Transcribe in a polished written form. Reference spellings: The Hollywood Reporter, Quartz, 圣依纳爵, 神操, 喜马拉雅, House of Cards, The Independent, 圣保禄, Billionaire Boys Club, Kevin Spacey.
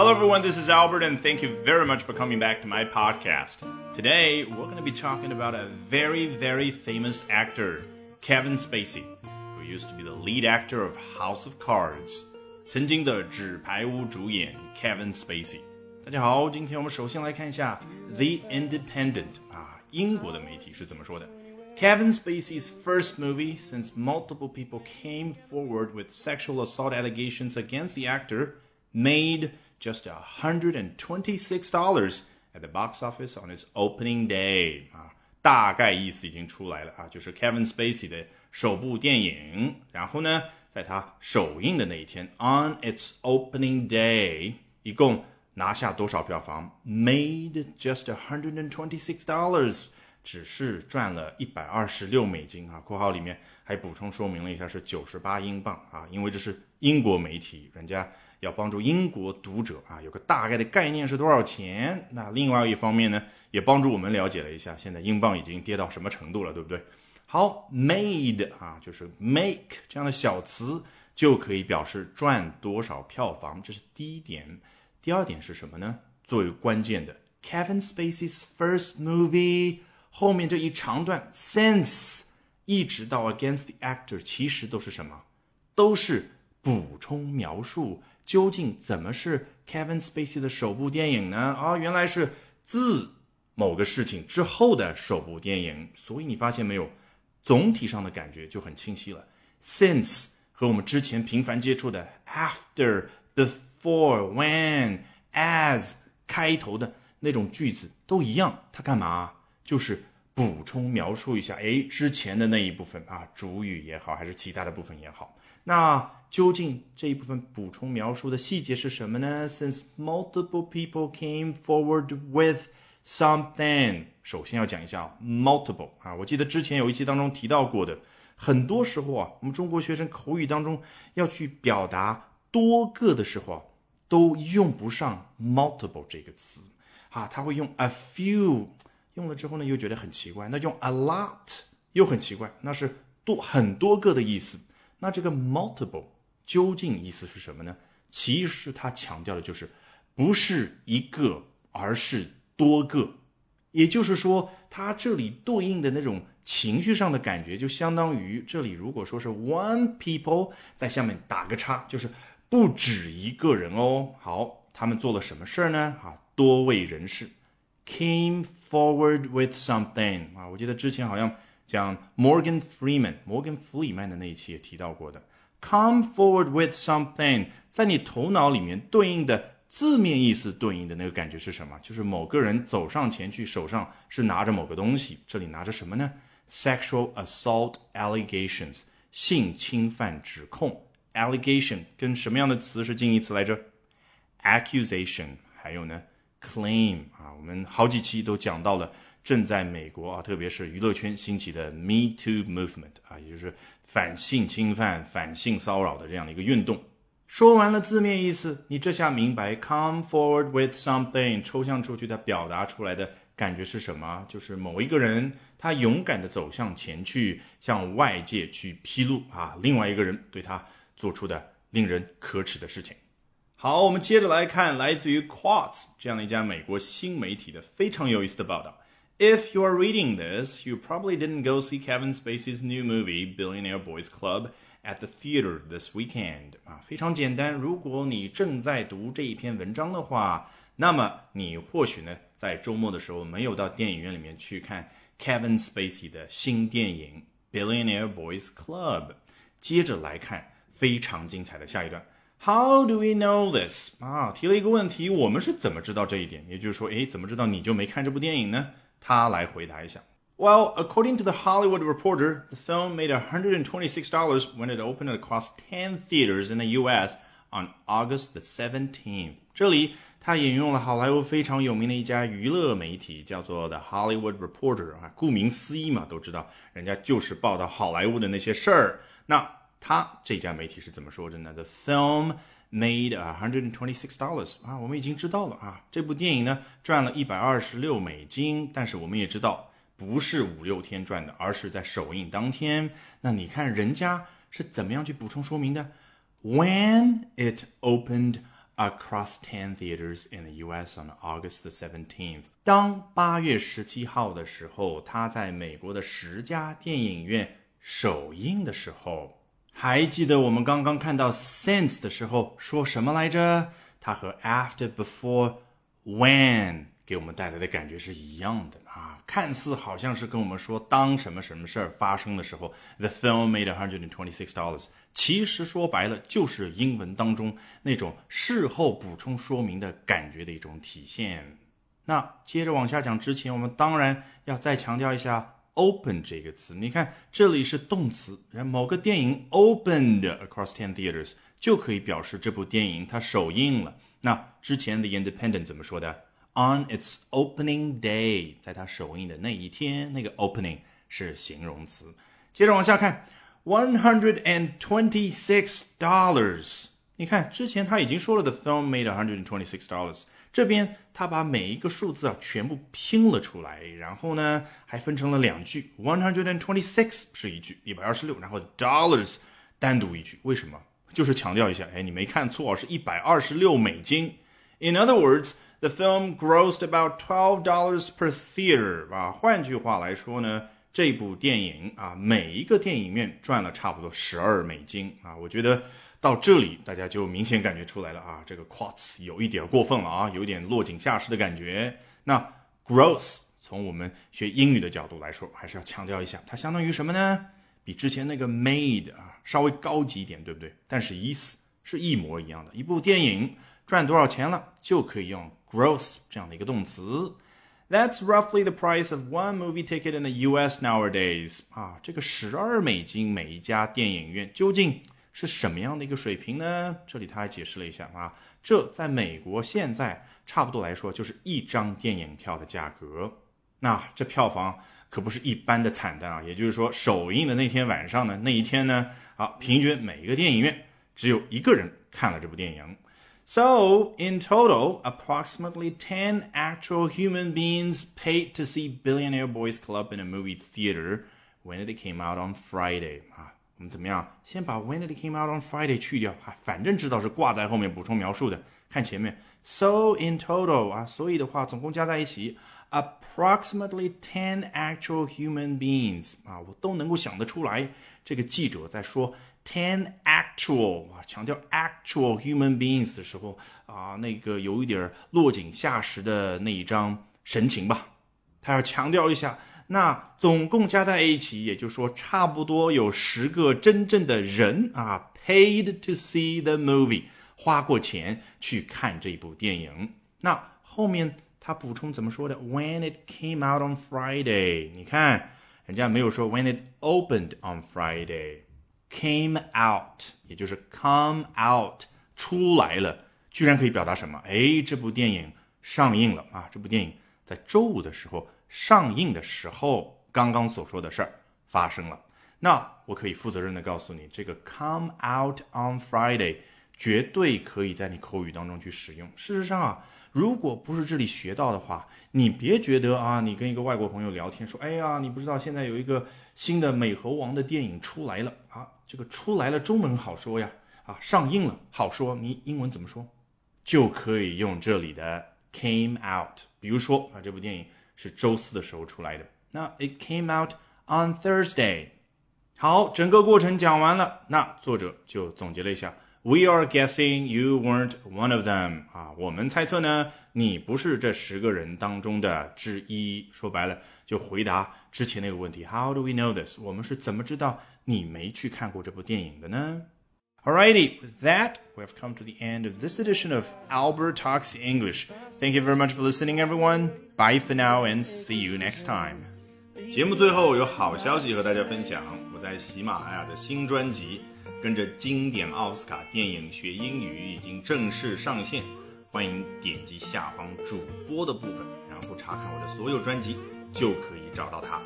Hello everyone, this is Albert, and thank you very much for coming back to my podcast. Today, we're going to be talking about a very, very famous actor, Kevin Spacey, who used to be the lead actor of House of Cards, 曾经的纸牌屋主演 Kevin Spacey。大家好，今天我们首先来看一下 The Independent 英国的媒体是怎么说的。Kevin Spacey's first movie, since multiple people came forward with sexual assault allegations against the actor, made just $126 at the box office on its opening day. 大概意思已经出来了就是 Kevin Spacey 的首部电影，然后呢，在他首映的那一天 on its opening day， 一共拿下多少票房？ Made just $126， 只是赚了$126括号里面还补充说明了一下是98英镑因为这是英国媒体，人家要帮助英国读者有个大概的概念是多少钱。那另外一方面呢，也帮助我们了解了一下现在英镑已经跌到什么程度了，对不对？好， made 就是 make 这样的小词就可以表示赚多少票房，这是第一点。第二点是什么呢？最为关键的 Kevin Spacey's first movie 后面这一长段 since 一直到 against the actor 其实都是什么？都是补充描述究竟怎么是 Kevin Spacey 的首部电影呢？原来是自某个事情之后的首部电影，所以你发现没有，总体上的感觉就很清晰了。 Since 和我们之前频繁接触的 after, before, when, as 开头的那种句子都一样，它干嘛？就是补充描述一下之前的那一部分主语也好还是其他的部分也好。那究竟这一部分补充描述的细节是什么呢？ Since multiple people came forward with something， 首先要讲一下 multiple 我记得之前有一期当中提到过的，很多时候我们中国学生口语当中要去表达多个的时候都用不上 multiple 这个词他会用 a few， 用了之后呢又觉得很奇怪，那用 a lot 又很奇怪，那是多很多个的意思。那这个 multiple 究竟意思是什么呢？其实它强调的就是不是一个，而是多个。也就是说，它这里对应的那种情绪上的感觉，就相当于这里如果说是 one people 在下面打个叉，就是不止一个人好，他们做了什么事呢？多位人士 came forward with something 我记得之前好像讲 Morgan Freeman 的那一期也提到过的 come forward with something， 在你头脑里面对应的字面意思对应的那个感觉是什么？就是某个人走上前去，手上是拿着某个东西，这里拿着什么呢？ sexual assault allegations， 性侵犯指控。 allegation 跟什么样的词是近义词来着？ accusation， 还有呢 claim 我们好几期都讲到了正在美国特别是娱乐圈兴起的 Me Too Movement 也就是反性侵犯反性骚扰的这样的一个运动。说完了字面意思，你这下明白 come forward with something 抽象出去它表达出来的感觉是什么？就是某一个人他勇敢的走向前去，向外界去披露另外一个人对他做出的令人可耻的事情。好，我们接着来看来自于 Quartz 这样的一家美国新媒体的非常有意思的报道。If you are reading this, you probably didn't go see Kevin Spacey's new movie, Billionaire Boys Club, at the theater this weekend. 非常简单，如果你正在读这一篇文章的话，那么你或许呢，在周末的时候没有到电影院里面去看 Kevin Spacey 的新电影 Billionaire Boys Club。 接着来看非常精彩的下一段。How do we know this? 提了一个问题，我们是怎么知道这一点？也就是说，怎么知道你就没看这部电影呢？他来回答一下。Well, according to The Hollywood Reporter, the film made $126 when it opened across 10 theaters in the U.S. on August the 17th. 这里他引用了好莱坞非常有名的一家娱乐媒体，叫做 The Hollywood Reporter，顾名思义嘛，都知道人家就是报道好莱坞的那些事儿。那他这家媒体是怎么说的呢？ The film made $126 我们已经知道了这部电影呢赚了$126，但是我们也知道不是五六天赚的，而是在首映当天。那你看人家是怎么样去补充说明的？ When it opened across 10 theaters in the U.S. on August the 17th. 当8月17号的时候，它在美国的10家电影院首映的时候，还记得我们刚刚看到 since 的时候说什么来着？它和 after, before, when 给我们带来的感觉是一样的啊，看似好像是跟我们说当什么什么事儿发生的时候 ，the film made $126。其实说白了就是英文当中那种事后补充说明的感觉的一种体现。那接着往下讲之前，我们当然要再强调一下 open 这个词。你看这里是动词，某个电影 opened across 10 theaters 就可以表示这部电影它首映了。那之前 The Independent 怎么说的？ On its opening day， 在它首映的那一天，那个 opening 是形容词。接着往下看$126， 你看之前他已经说了 The film made $126， 这边他把每一个数字啊全部拼了出来，然后呢还分成了两句， 126 是一句， 126， 然后 dollars 单独一句。为什么？就是强调一下，哎，你没看错，是$126。 In other words, the film grossed about $12 per theater， 换句话来说呢，这部电影啊，每一个电影院赚了差不多$12啊！我觉得到这里大家就明显感觉出来了啊，这个 Quartz 有一点过分了啊，有点落井下石的感觉。那 gross 从我们学英语的角度来说，还是要强调一下，它相当于什么呢？比之前那个 made 啊稍微高级一点，对不对？但是意思是一模一样的。一部电影赚多少钱了，就可以用 gross 这样的一个动词。That's roughly the price of one movie ticket in the U.S. nowadays. 啊，这个$12每一家电影院究竟是什么样的一个水平呢？这里他还解释了一下啊，这在美国现在差不多来说就是一张电影票的价格。那这票房可不是一般的惨淡啊，也就是说首映的那天晚上呢，那一天呢，啊，平均每一个电影院只有一个人看了这部电影。So, in total, approximately 10 actual human beings paid to see Billionaire Boys Club in a movie theater when it came out on Friday. 啊，我们怎么样？先把 when it came out on Friday 去掉，啊，反正知道是挂在后面补充描述的。看前面 ，so in total 啊，所以的话总共加在一起 ，approximately 10 actual human beings 啊，我都能够想得出来，这个记者在说。10 actual 强调 actual human beings 的时候啊，那个有一点落井下石的那一张神情吧，他要强调一下，那总共加在一起，也就是说差不多有10个真正的人啊 paid to see the movie， 花过钱去看这部电影。那后面他补充怎么说的？ When it came out on Friday， 你看人家没有说 when it opened on Friday。Came out 也就是 come out 出来了，居然可以表达什么？哎，这部电影上映了啊！这部电影在周五的时候上映的时候，刚刚所说的事儿发生了。那我可以负责任的告诉你，这个 come out on Friday 绝对可以在你口语当中去使用。事实上啊，如果不是这里学到的话，你别觉得啊，你跟一个外国朋友聊天说，哎呀，你不知道现在有一个新的美猴王的电影出来了啊，这个出来了中文好说呀，啊，上映了好说，你英文怎么说？就可以用这里的 came out。比如说啊，这部电影是周四的时候出来的，那 it came out on Thursday。好，整个过程讲完了，那作者就总结了一下。We are guessing you weren't one of them. 啊，我们猜测呢，你不是这10个人当中的之一。说白了，就回答之前那个问题 ，How do we know this? 我们是怎么知道你没去看过这部电影的呢？ Alrighty, with that, we have come to the end of this edition of Albert Talks English. Thank you very much for listening, everyone. Bye for now and see you next time. 节目最后有好消息和大家分享，我在喜马拉雅的新专辑跟着经典奥斯卡电影学英语已经正式上线，欢迎点击下方主播的部分，然后查看我的所有专辑，就可以找到它。